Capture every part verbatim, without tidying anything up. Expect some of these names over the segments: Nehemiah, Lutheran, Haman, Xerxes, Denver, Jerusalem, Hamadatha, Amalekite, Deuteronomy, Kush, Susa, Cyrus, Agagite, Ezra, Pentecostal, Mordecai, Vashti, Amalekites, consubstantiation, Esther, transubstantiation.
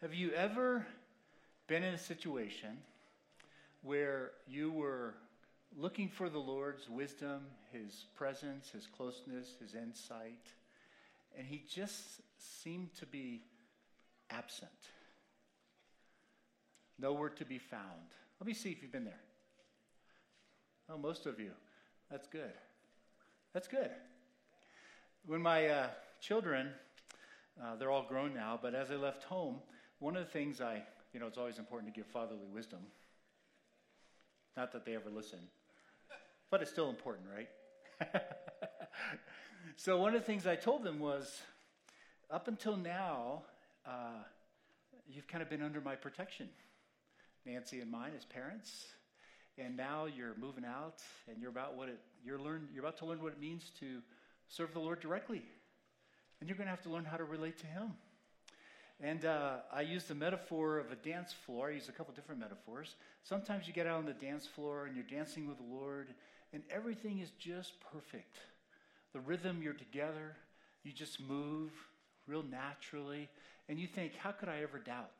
Have you ever been in a situation where you were looking for the Lord's wisdom, his presence, his closeness, his insight, and he just seemed to be absent, nowhere to be found? Let me see if you've been there. Oh, most of you. That's good. That's good. When my uh, children, uh, they're all grown now, but as I left home, one of the things I, you know, it's always important to give fatherly wisdom. Not that they ever listen, but it's still important, right? So one of the things I told them was, up until now, uh, you've kind of been under my protection, Nancy and mine as parents, and now you're moving out, and you're about what it you're learn you're about to learn what it means to serve the Lord directly, and you're going to have to learn how to relate to Him. And uh, I use the metaphor of a dance floor. I use a couple different metaphors. Sometimes you get out on the dance floor and you're dancing with the Lord, and everything is just perfect. The rhythm, you're together, you just move real naturally, and you think, how could I ever doubt?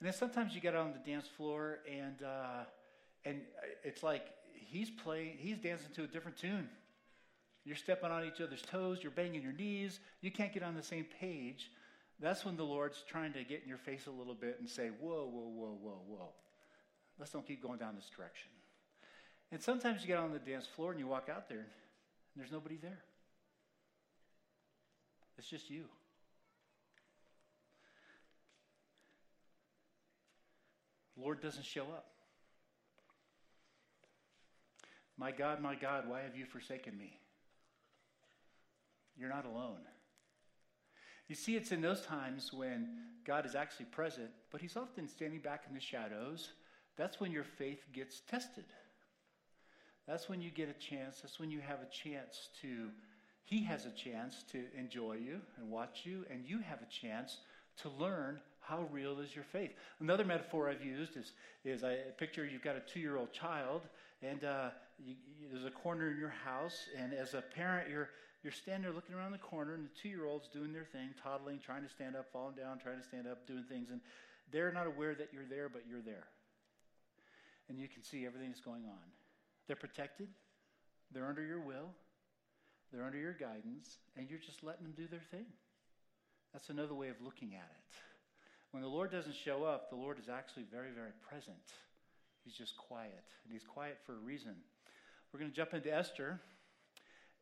And then sometimes you get out on the dance floor, and uh, and it's like he's playing, he's dancing to a different tune. You're stepping on each other's toes, you're banging your knees, you can't get on the same page. That's when the Lord's trying to get in your face a little bit and say, whoa, whoa, whoa, whoa, whoa. Let's don't keep going down this direction. And sometimes you get on the dance floor and you walk out there and there's nobody there. It's just you. The Lord doesn't show up. My God, my God, why have you forsaken me? You're not alone. You see, it's in those times when God is actually present, but he's often standing back in the shadows. That's when your faith gets tested. That's when you get a chance. That's when you have a chance to, he has a chance to enjoy you and watch you, and you have a chance to learn how real is your faith. Another metaphor I've used is, is I picture you've got a two-year-old child, and uh, you, you, there's a corner in your house, and as a parent, you're You're standing there looking around the corner, and the two-year-old's doing their thing, toddling, trying to stand up, falling down, trying to stand up, doing things. And they're not aware that you're there, but you're there. And you can see everything that's going on. They're protected. They're under your will. They're under your guidance. And you're just letting them do their thing. That's another way of looking at it. When the Lord doesn't show up, the Lord is actually very, very present. He's just quiet. And he's quiet for a reason. We're going to jump into Esther.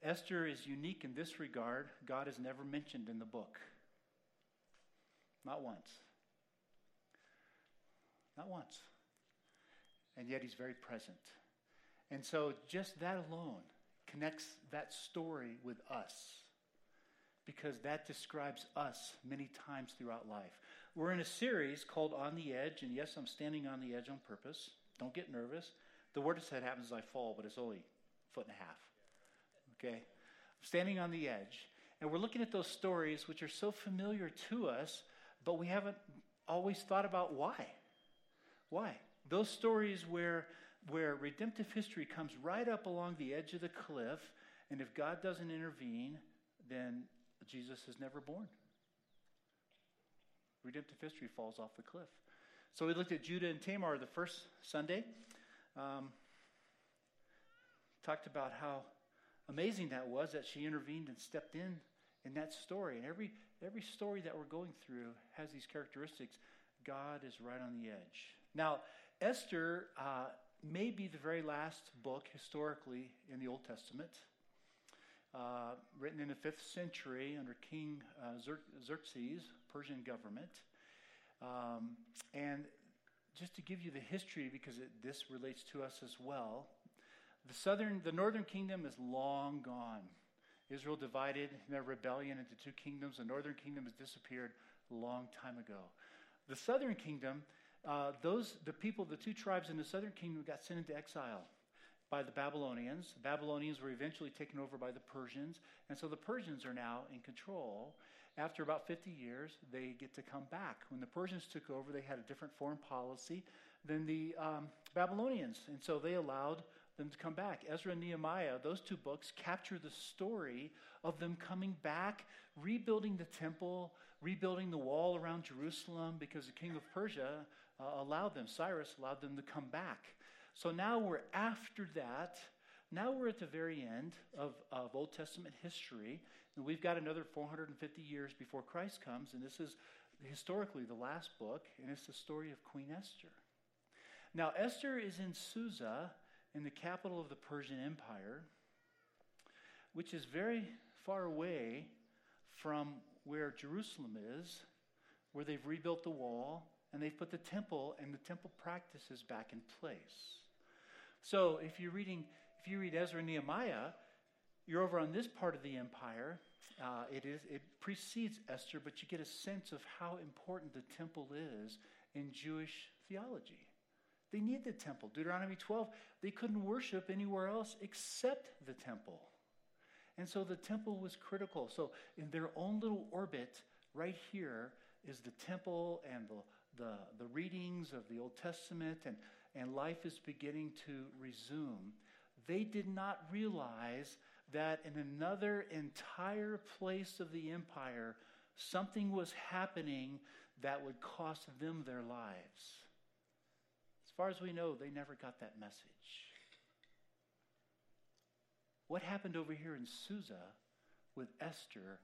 Esther is unique in this regard. God is never mentioned in the book. Not once. Not once. And yet he's very present. And so just that alone connects that story with us, because that describes us many times throughout life. We're in a series called On the Edge, and yes, I'm standing on the edge on purpose. Don't get nervous. The worst that happens is I fall, but it's only a foot and a half. Okay, standing on the edge, and we're looking at those stories which are so familiar to us, but we haven't always thought about why. Why? Those stories where, where redemptive history comes right up along the edge of the cliff, and if God doesn't intervene, then Jesus is never born. Redemptive history falls off the cliff. So we looked at Judah and Tamar the first Sunday, um, talked about how amazing that was, that she intervened and stepped in in that story. And every every story that we're going through has these characteristics. God is right on the edge. Now, Esther uh, may be the very last book historically in the Old Testament, uh, written in the fifth century under King uh, Xerxes, Persian government. Um, and just to give you the history, because it, this relates to us as well, The southern, the northern kingdom is long gone. Israel divided in their rebellion into two kingdoms. The northern kingdom has disappeared a long time ago. The southern kingdom, uh, those the people, the two tribes in the southern kingdom got sent into exile by the Babylonians. The Babylonians were eventually taken over by the Persians, and so the Persians are now in control. After about fifty years, they get to come back. When the Persians took over, they had a different foreign policy than the um, Babylonians, and so they allowed them to come back. Ezra and Nehemiah, those two books capture the story of them coming back, rebuilding the temple, rebuilding the wall around Jerusalem because the king of Persia uh, allowed them, Cyrus allowed them to come back. So now we're after that. Now we're at the very end of, of Old Testament history, and we've got another four hundred fifty years before Christ comes, and this is historically the last book, and it's the story of Queen Esther. Now, Esther is in Susa, in the capital of the Persian Empire, which is very far away from where Jerusalem is, where they've rebuilt the wall, and they've put the temple and the temple practices back in place. So if you're reading, if you read Ezra and Nehemiah, you're over on this part of the empire. Uh, it is it precedes Esther, but you get a sense of how important the temple is in Jewish theology. They need the temple. Deuteronomy twelve, they couldn't worship anywhere else except the temple. And so the temple was critical. So in their own little orbit right here is the temple and the the, the readings of the Old Testament, and, and life is beginning to resume. They did not realize that in another entire place of the empire, something was happening that would cost them their lives. As far as we know, they never got that message. What happened over here in Susa with Esther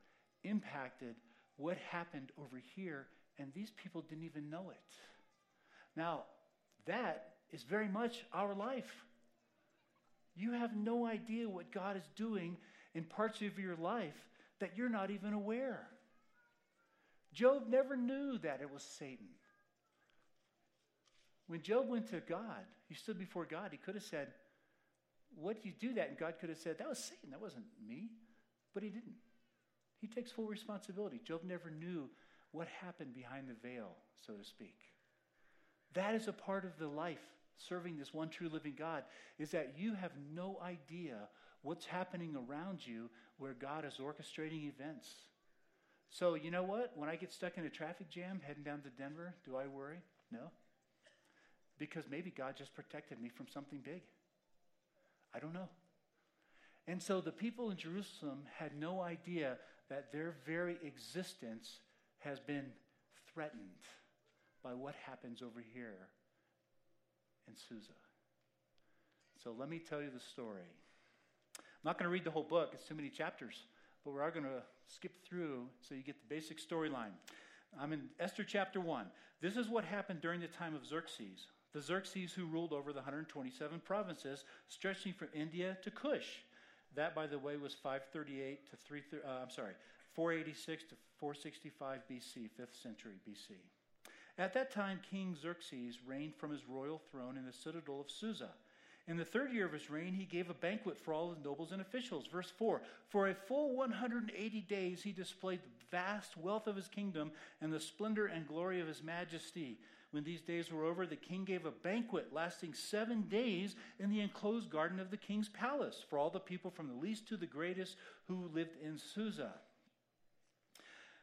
impacted what happened over here, and these people didn't even know it. Now, that is very much our life. You have no idea what God is doing in parts of your life that you're not even aware. Job never knew that it was Satan. When Job went to God, he stood before God, he could have said, "What did you do that?" And God could have said, "That was Satan, that wasn't me." But he didn't. He takes full responsibility. Job never knew what happened behind the veil, so to speak. That is a part of the life serving this one true living God, is that you have no idea what's happening around you where God is orchestrating events. So you know what? When I get stuck in a traffic jam heading down to Denver, do I worry? No. Because maybe God just protected me from something big. I don't know. And so the people in Jerusalem had no idea that their very existence has been threatened by what happens over here in Susa. So let me tell you the story. I'm not going to read the whole book. It's too many chapters. But we are going to skip through so you get the basic storyline. I'm in Esther chapter one. This is what happened during the time of Xerxes. The Xerxes who ruled over the one hundred twenty-seven provinces stretching from India to Kush. That, by the way, was five thirty-eight to three. Uh, I'm sorry, four eighty-six to four sixty-five B C, fifth century B C. At that time, King Xerxes reigned from his royal throne in the citadel of Susa. In the third year of his reign, he gave a banquet for all his nobles and officials. Verse four, for a full one hundred eighty days, he displayed the vast wealth of his kingdom and the splendor and glory of his majesty. When these days were over, the king gave a banquet lasting seven days in the enclosed garden of the king's palace for all the people from the least to the greatest who lived in Susa.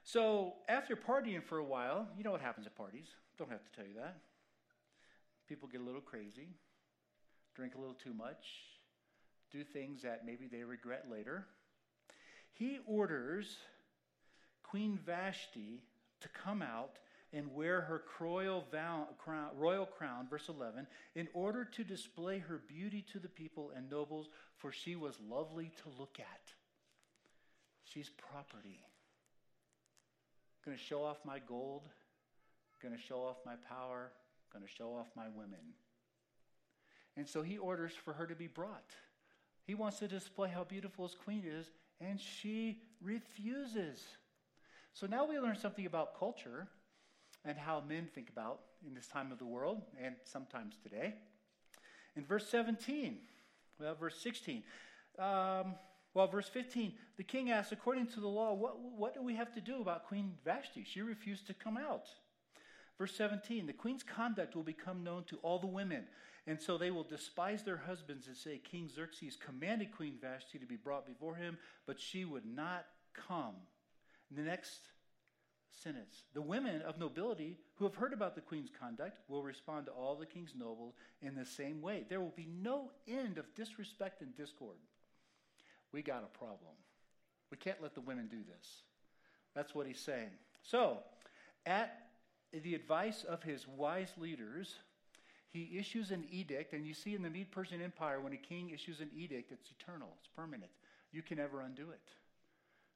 So after partying for a while, you know what happens at parties. Don't have to tell you that. People get a little crazy, drink a little too much, do things that maybe they regret later. He orders Queen Vashti to come out and wear her royal crown, verse eleven, in order to display her beauty to the people and nobles, for she was lovely to look at. She's property. Going to show off my gold, going to show off my power, going to show off my women. And so he orders for her to be brought. He wants to display how beautiful his queen is, and she refuses. So now we learn something about culture and how men think about in this time of the world and sometimes today. In verse seventeen, well, verse sixteen, um, Well, verse fifteen, the king asked, according to the law, what, what do we have to do about Queen Vashti? She refused to come out. Verse seventeen, the queen's conduct will become known to all the women, and so they will despise their husbands and say, King Xerxes commanded Queen Vashti to be brought before him, but she would not come. And the next sentence, the women of nobility who have heard about the queen's conduct will respond to all the king's nobles in the same way. There will be no end of disrespect and discord. We got a problem. We can't let the women do this. That's what he's saying. So, at the advice of his wise leaders, he issues an edict, and you see in the Mede-Persian Empire, when a king issues an edict, it's eternal, it's permanent. You can never undo it,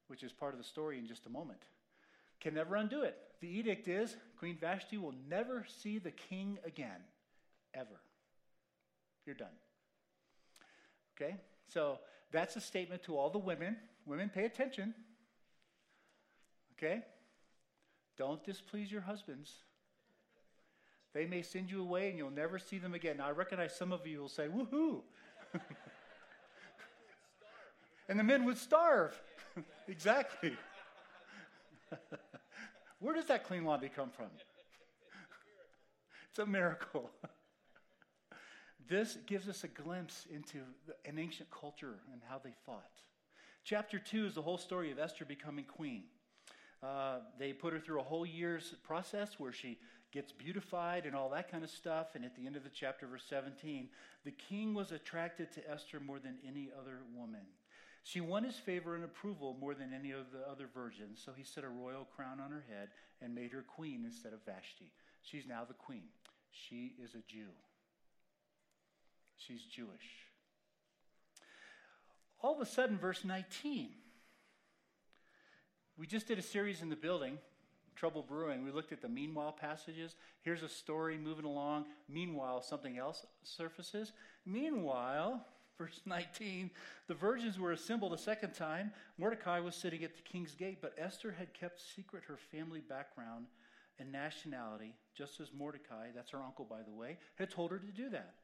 which is part of the story in just a moment. Can never undo it. The edict is, Queen Vashti will never see the king again, ever. You're done. Okay? So that's a statement to all the women. Women, pay attention. Okay? Don't displease your husbands. They may send you away and you'll never see them again. Now, I recognize some of you will say, woohoo. And the men would starve. Exactly. Where does that clean laundry come from? It's a miracle. This gives us a glimpse into an ancient culture and how they thought. Chapter two is the whole story of Esther becoming queen. Uh, they put her through a whole year's process where she gets beautified and all that kind of stuff. And at the end of the chapter, verse seventeen, the king was attracted to Esther more than any other woman. She won his favor and approval more than any of the other virgins. So he set a royal crown on her head and made her queen instead of Vashti. She's now the queen. She is a Jew. She's Jewish. All of a sudden, verse nineteen. We just did a series in the building, Trouble Brewing. We looked at the meanwhile passages. Here's a story moving along. Meanwhile, something else surfaces. Meanwhile, verse nineteen, the virgins were assembled a second time. Mordecai was sitting at the king's gate, but Esther had kept secret her family background and nationality, just as Mordecai, that's her uncle, by the way, had told her to do that.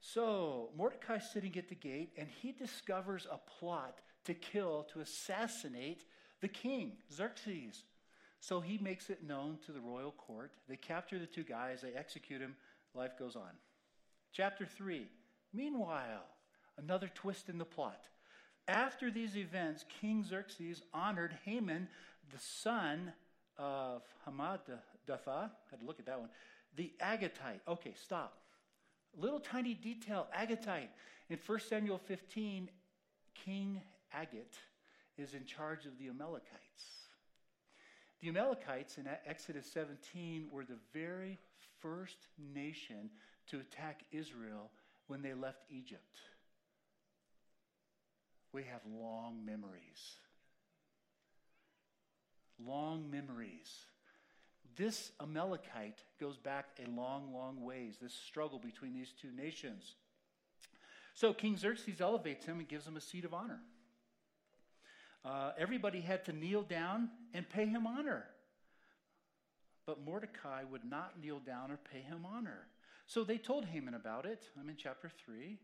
So Mordecai's sitting at the gate, and he discovers a plot to kill, to assassinate the king, Xerxes. So he makes it known to the royal court. They capture the two guys. They execute him. Life goes on. Chapter three. Meanwhile, another twist in the plot. After these events, King Xerxes honored Haman, the son of Hamadatha. I had to look at that one. The Agagite. Okay, stop. Little tiny detail, Agagite. In First Samuel fifteen, King Agagite is in charge of the Amalekites. The Amalekites in Exodus seventeen were the very first nation to attack Israel when they left Egypt. We have long memories. Long memories. This Amalekite goes back a long, long ways, this struggle between these two nations. So King Xerxes elevates him and gives him a seat of honor. Uh, everybody had to kneel down and pay him honor. But Mordecai would not kneel down or pay him honor. So they told Haman about it. I'm in chapter three.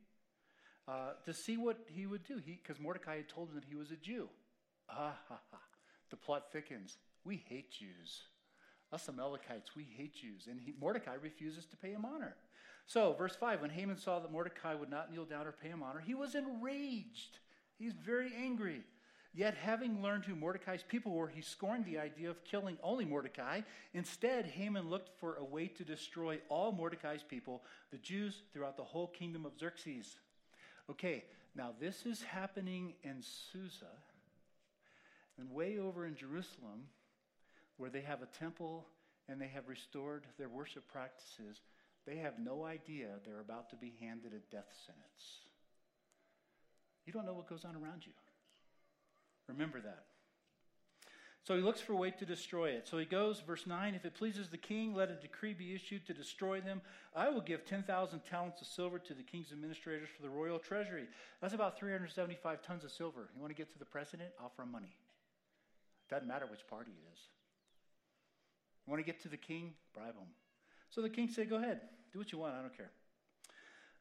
Uh, to see what he would do. Because Mordecai had told him that he was a Jew. Ah, ha, ha. The plot thickens. We hate Jews. Us Amalekites, we hate Jews. And he, Mordecai refuses to pay him honor. So, verse five, when Haman saw that Mordecai would not kneel down or pay him honor, he was enraged. He's very angry. Yet, having learned who Mordecai's people were, he scorned the idea of killing only Mordecai. Instead, Haman looked for a way to destroy all Mordecai's people, the Jews, throughout the whole kingdom of Xerxes. Okay, now this is happening in Susa, and way over in Jerusalem, where they have a temple and they have restored their worship practices. They have no idea they're about to be handed a death sentence. You don't know what goes on around you. Remember that. So he looks for a way to destroy it. So he goes, verse nine, if it pleases the king, let a decree be issued to destroy them. I will give ten thousand talents of silver to the king's administrators for the royal treasury. That's about three hundred seventy-five tons of silver. You want to get to the president? Offer him money. Doesn't matter which party it is. You want to get to the king? Bribe him. So the king said, go ahead. Do what you want. I don't care.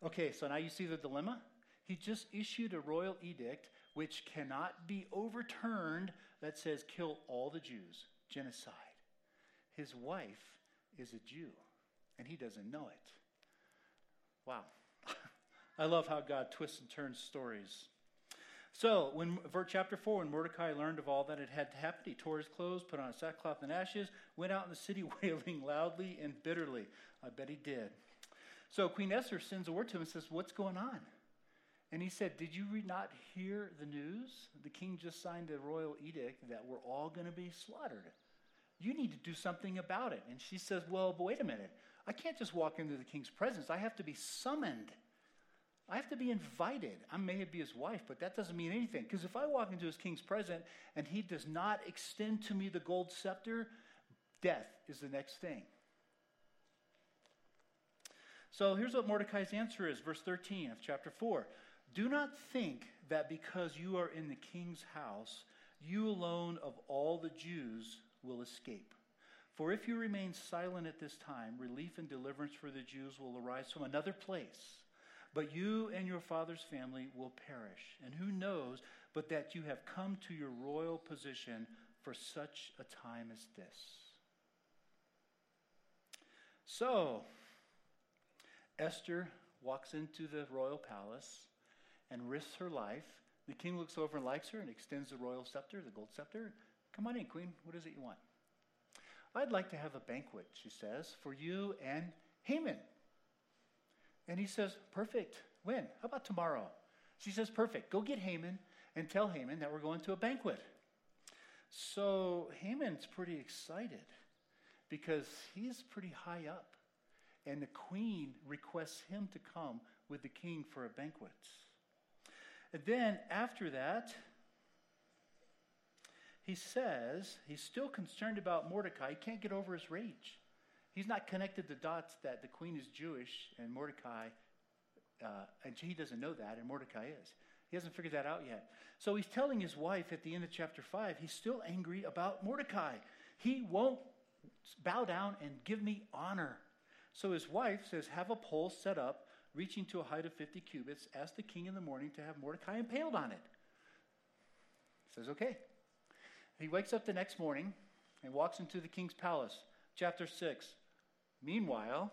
Okay, so now you see the dilemma. He just issued a royal edict which cannot be overturned that says kill all the Jews, genocide. His wife is a Jew, and he doesn't know it. Wow. I love how God twists and turns stories. So, when chapter four, when Mordecai learned of all that it had happened, he tore his clothes, put on a sackcloth and ashes, went out in the city wailing loudly and bitterly. I bet he did. So Queen Esther sends a word to him and says, what's going on? And he said, did you not hear the news? The king just signed a royal edict that we're all going to be slaughtered. you need to do something about it. And she says, well, but wait a minute. I can't just walk into the king's presence. I have to be summoned. I have to be invited. I may be his wife, but that doesn't mean anything. Because if I walk into his king's presence and he does not extend to me the gold scepter, death is the next thing. So here's what Mordecai's answer is, verse thirteen of chapter four. Do not think that because you are in the king's house, you alone of all the Jews will escape. For if you remain silent at this time, relief and deliverance for the Jews will arise from another place. But you and your father's family will perish. And who knows but that you have come to your royal position for such a time as this. So, Esther walks into the royal palace and risks her life. The king looks over and likes her and extends the royal scepter, the gold scepter. Come on in, queen. What is it you want? I'd like to have a banquet, she says, for you and Haman. And he says, perfect. When? How about tomorrow? She says, perfect. Go get Haman and tell Haman that we're going to a banquet. So Haman's pretty excited because he's pretty high up. And the queen requests him to come with the king for a banquet. And then after that, he says he's still concerned about Mordecai. He can't get over his rage. He's not connected the dots that the queen is Jewish and Mordecai, uh, and he doesn't know that, and Mordecai is. He hasn't figured that out yet. So he's telling his wife at the end of chapter five, he's still angry about Mordecai. He won't bow down and give me honor. So his wife says, have a pole set up, reaching to a height of fifty cubits, ask the king in the morning to have Mordecai impaled on it. He says, okay. He wakes up the next morning and walks into the king's palace. Chapter six. Meanwhile,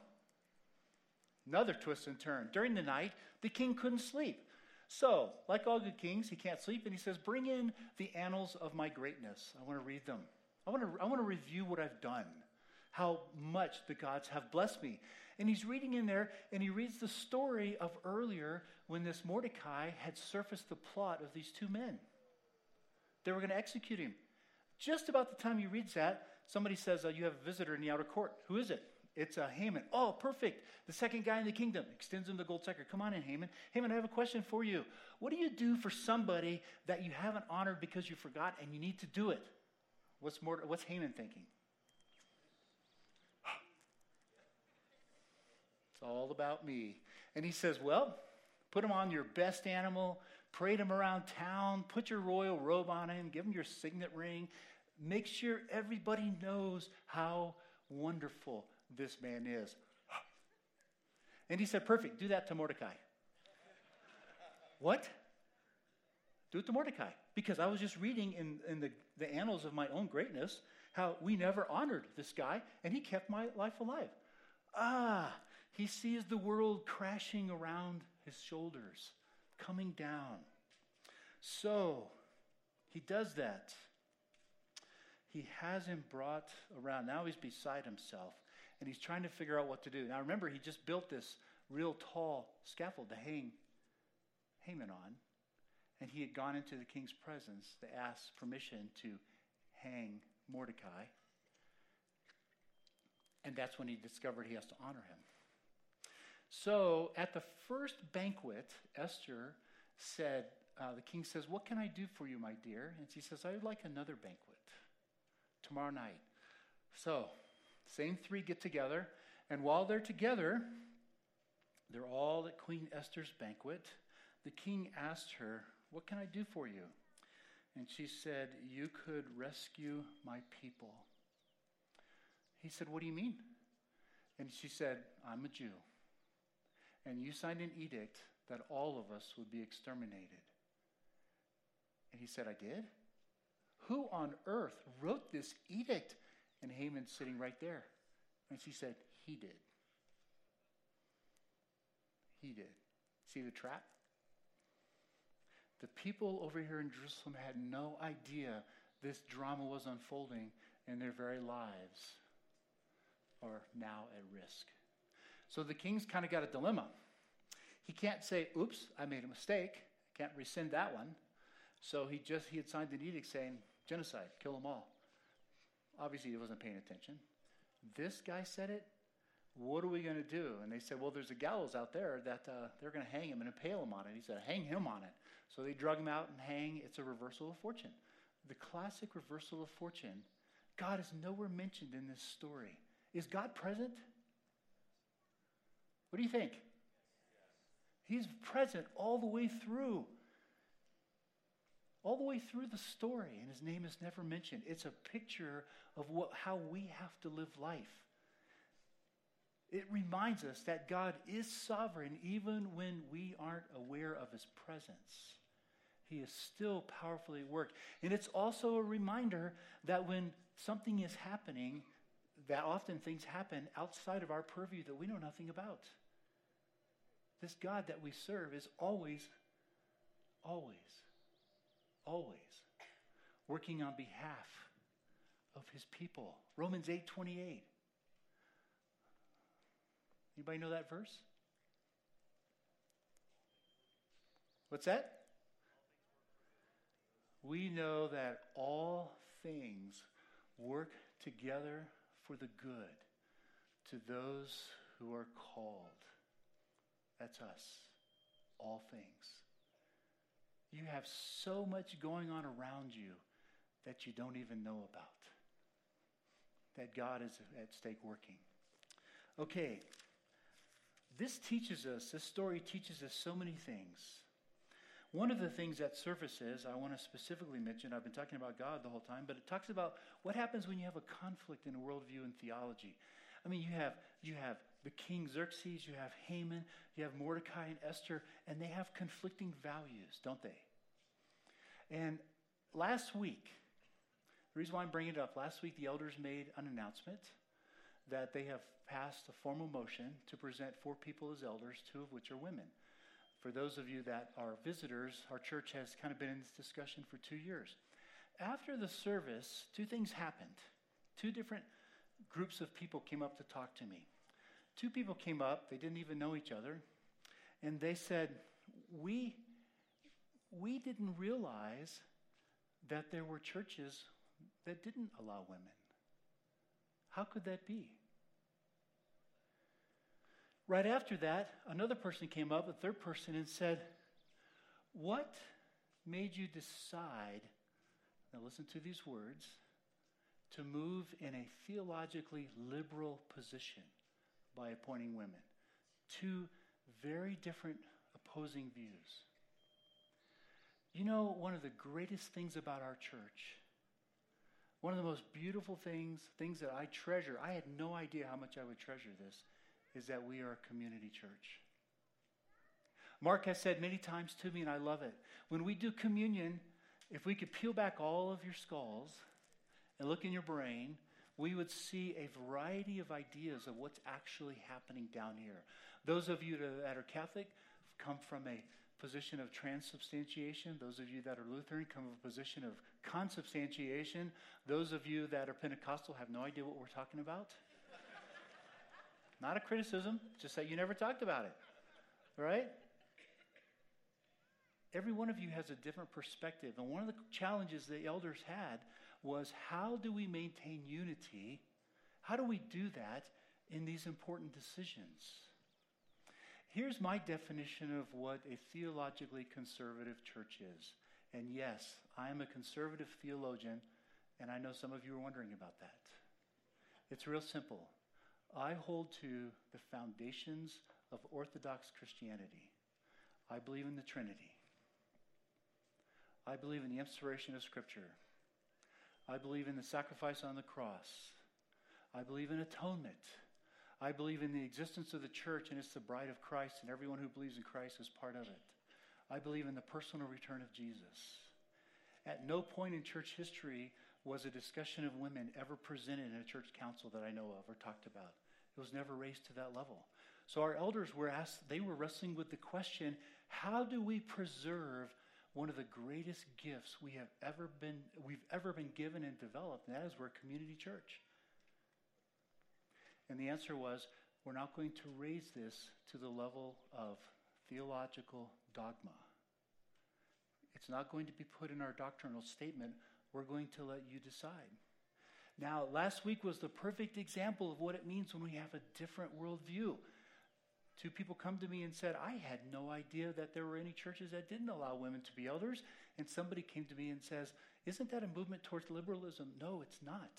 another twist and turn. During the night, the king couldn't sleep. So, like all good kings, he can't sleep, and he says, bring in the annals of my greatness. I want to read them. I want to, I want to review what I've done, how much the gods have blessed me. And he's reading in there, and he reads the story of earlier when this Mordecai had surfaced the plot of these two men. They were going to execute him. Just about the time he reads that, somebody says, uh, you have a visitor in the outer court. Who is it? It's uh, Haman. Oh, perfect. The second guy in the kingdom. Extends him the gold scepter. Come on in, Haman. Haman, I have a question for you. What do you do for somebody that you haven't honored because you forgot and you need to do it? What's, Morde- what's Haman thinking? It's all about me. And he says, well, put him on your best animal, parade him around town, put your royal robe on him, give him your signet ring. Make sure everybody knows how wonderful this man is. And he said, perfect, do that to Mordecai. What? Do it to Mordecai. Because I was just reading in, in the, the annals of my own greatness how we never honored this guy, and he kept my life alive. Ah, he sees the world crashing around his shoulders, coming down. So he does that. He has him brought around. Now he's beside himself, and he's trying to figure out what to do. Now remember, he just built this real tall scaffold to hang Haman on, and he had gone into the king's presence to ask permission to hang Mordecai, and that's when he discovered he has to honor him. So at the first banquet, Esther said, uh, the king says, what can I do for you, my dear? And she says, I would like another banquet tomorrow night. So, same three get together, and while they're together, they're all at Queen Esther's banquet. The king asked her, what can I do for you? And she said, you could rescue my people. He said, what do you mean? And she said, I'm a Jew, and you signed an edict that all of us would be exterminated. And he said, I did? Who on earth wrote this edict? And Haman's sitting right there. And she said, he did. He did. See the trap? The people over here in Jerusalem had no idea this drama was unfolding, and their very lives are now at risk. So the king's kind of got a dilemma. He can't say, oops, I made a mistake. I can't rescind that one. So he just, he had signed an edict saying, genocide, kill them all. Obviously, he wasn't paying attention. This guy said it. What are we going to do? And they said, well, there's a gallows out there that uh, they're going to hang him and impale him on it. He said, hang him on it. So they drug him out and hang. It's a reversal of fortune. The classic reversal of fortune. God is nowhere mentioned in this story. Is God present? What do you think? He's present all the way through. All the way through the story, and his name is never mentioned. It's a picture of what, how we have to live life. It reminds us that God is sovereign even when we aren't aware of his presence. He is still powerfully at work. And it's also a reminder that when something is happening, that often things happen outside of our purview that we know nothing about. This God that we serve is always, always, always working on behalf of his people. Romans eight twenty-eight. Anybody know that verse? What's that? We know that all things work together for the good to those who are called. That's us. All things. You have so much going on around you that you don't even know about. That God is at stake working. Okay. This teaches us, this story teaches us so many things. One of the things that surfaces, I want to specifically mention, I've been talking about God the whole time, but it talks about what happens when you have a conflict in worldview and theology. I mean, you have you have the king Xerxes, you have Haman, you have Mordecai and Esther, and they have conflicting values, don't they? And last week, the reason why I'm bringing it up, last week the elders made an announcement that they have passed a formal motion to present four people as elders, two of which are women. For those of you that are visitors, our church has kind of been in this discussion for two years. After the service, two things happened. Two different groups of people came up to talk to me. Two people came up, they didn't even know each other, and they said, we, we didn't realize that there were churches that didn't allow women. How could that be? Right after that, another person came up, a third person, and said, what made you decide, now listen to these words, to move in a theologically liberal position by appointing women? Two very different opposing views. You know, one of the greatest things about our church, one of the most beautiful things, things that I treasure, I had no idea how much I would treasure this, is that we are a community church. Mark has said many times to me, and I love it, when we do communion, if we could peel back all of your skulls and look in your brain, we would see a variety of ideas of what's actually happening down here. Those of you that are Catholic come from a position of transubstantiation. Those of you that are Lutheran come from a position of consubstantiation. Those of you that are Pentecostal have no idea what we're talking about. Not a criticism, just that you never talked about it, right? Every one of you has a different perspective, and one of the challenges the elders had was, how do we maintain unity? How do we do that in these important decisions? Here's my definition of what a theologically conservative church is. And yes, I am a conservative theologian, and I know some of you are wondering about that. It's real simple. I hold to the foundations of Orthodox Christianity. I believe in the Trinity. I believe in the inspiration of Scripture. I believe in the sacrifice on the cross. I believe in atonement. I believe in the existence of the church, and it's the bride of Christ, and everyone who believes in Christ is part of it. I believe in the personal return of Jesus. At no point in church history was a discussion of women ever presented in a church council that I know of or talked about. It was never raised to that level. So our elders were asked, they were wrestling with the question, how do we preserve one of the greatest gifts we have ever been, we've ever been given and developed, and that is we're a community church. And the answer was, we're not going to raise this to the level of theological dogma. It's not going to be put in our doctrinal statement. We're going to let you decide. Now, last week was the perfect example of what it means when we have a different worldview. Two people come to me and said, I had no idea that there were any churches that didn't allow women to be elders. And somebody came to me and says, isn't that a movement towards liberalism? No, it's not.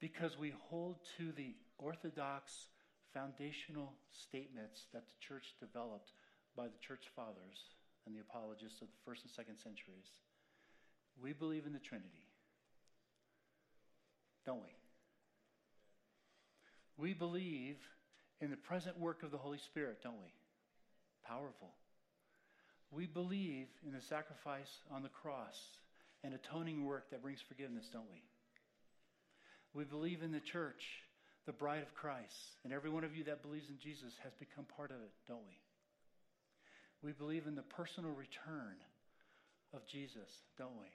Because we hold to the orthodox foundational statements that the church developed by the church fathers and the apologists of the first and second centuries. We believe in the Trinity, don't we? We believe in the present work of the Holy Spirit, don't we? Powerful. We believe in the sacrifice on the cross and atoning work that brings forgiveness, don't we? We believe in the church, the bride of Christ, and every one of you that believes in Jesus has become part of it, don't we? We believe in the personal return of Jesus, don't we?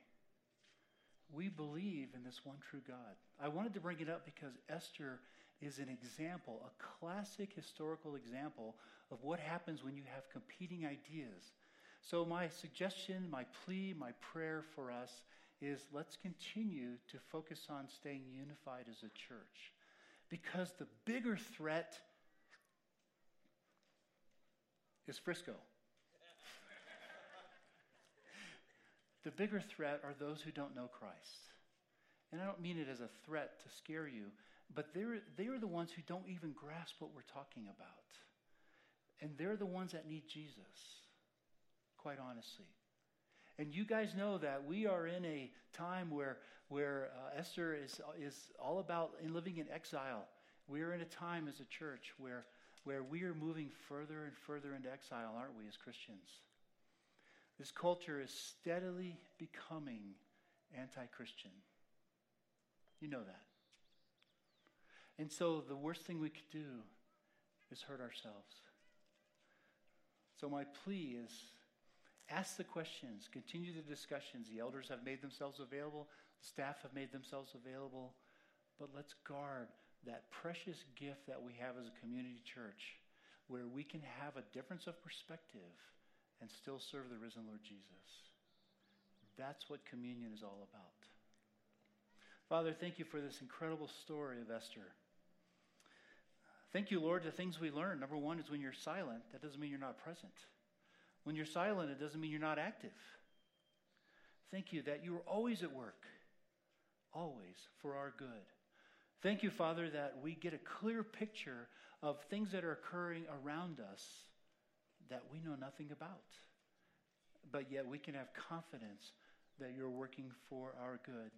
We believe in this one true God. I wanted to bring it up because Esther is an example, a classic historical example of what happens when you have competing ideas. So my suggestion, my plea, my prayer for us is let's continue to focus on staying unified as a church, because the bigger threat is Frisco. The bigger threat are those who don't know Christ. And I don't mean it as a threat to scare you, but they're, they're the ones who don't even grasp what we're talking about. And they're the ones that need Jesus, quite honestly. And you guys know that we are in a time where, where uh, Esther is, is all about in living in exile. We're in a time as a church where, where we are moving further and further into exile, aren't we, as Christians? This culture is steadily becoming anti-Christian. You know that. And so the worst thing we could do is hurt ourselves. So my plea is, ask the questions, continue the discussions. The elders have made themselves available, the staff have made themselves available, but let's guard that precious gift that we have as a community church, where we can have a difference of perspective and still serve the risen Lord Jesus. That's what communion is all about. Father, thank you for this incredible story of Esther. Thank you, Lord, the things we learn. Number one is when you're silent, that doesn't mean you're not present. When you're silent, it doesn't mean you're not active. Thank you that you are always at work, always for our good. Thank you, Father, that we get a clear picture of things that are occurring around us that we know nothing about, but yet we can have confidence that you're working for our good.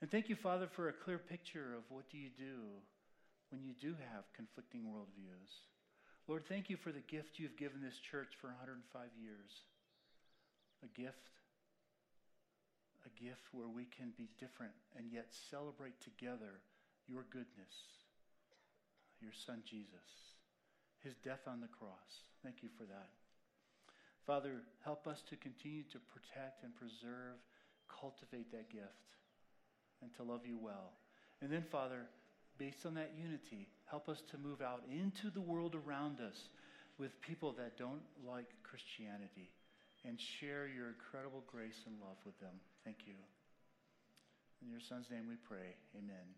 And thank you, Father, for a clear picture of what do you do when you do have conflicting worldviews. Lord, thank you for the gift you've given this church for one hundred five years, a gift, a gift where we can be different and yet celebrate together your goodness, your Son Jesus, his death on the cross. Thank you for that. Father, help us to continue to protect and preserve, cultivate that gift, and to love you well. And then, Father, based on that unity, help us to move out into the world around us with people that don't like Christianity and share your incredible grace and love with them. Thank you. In your Son's name we pray. Amen.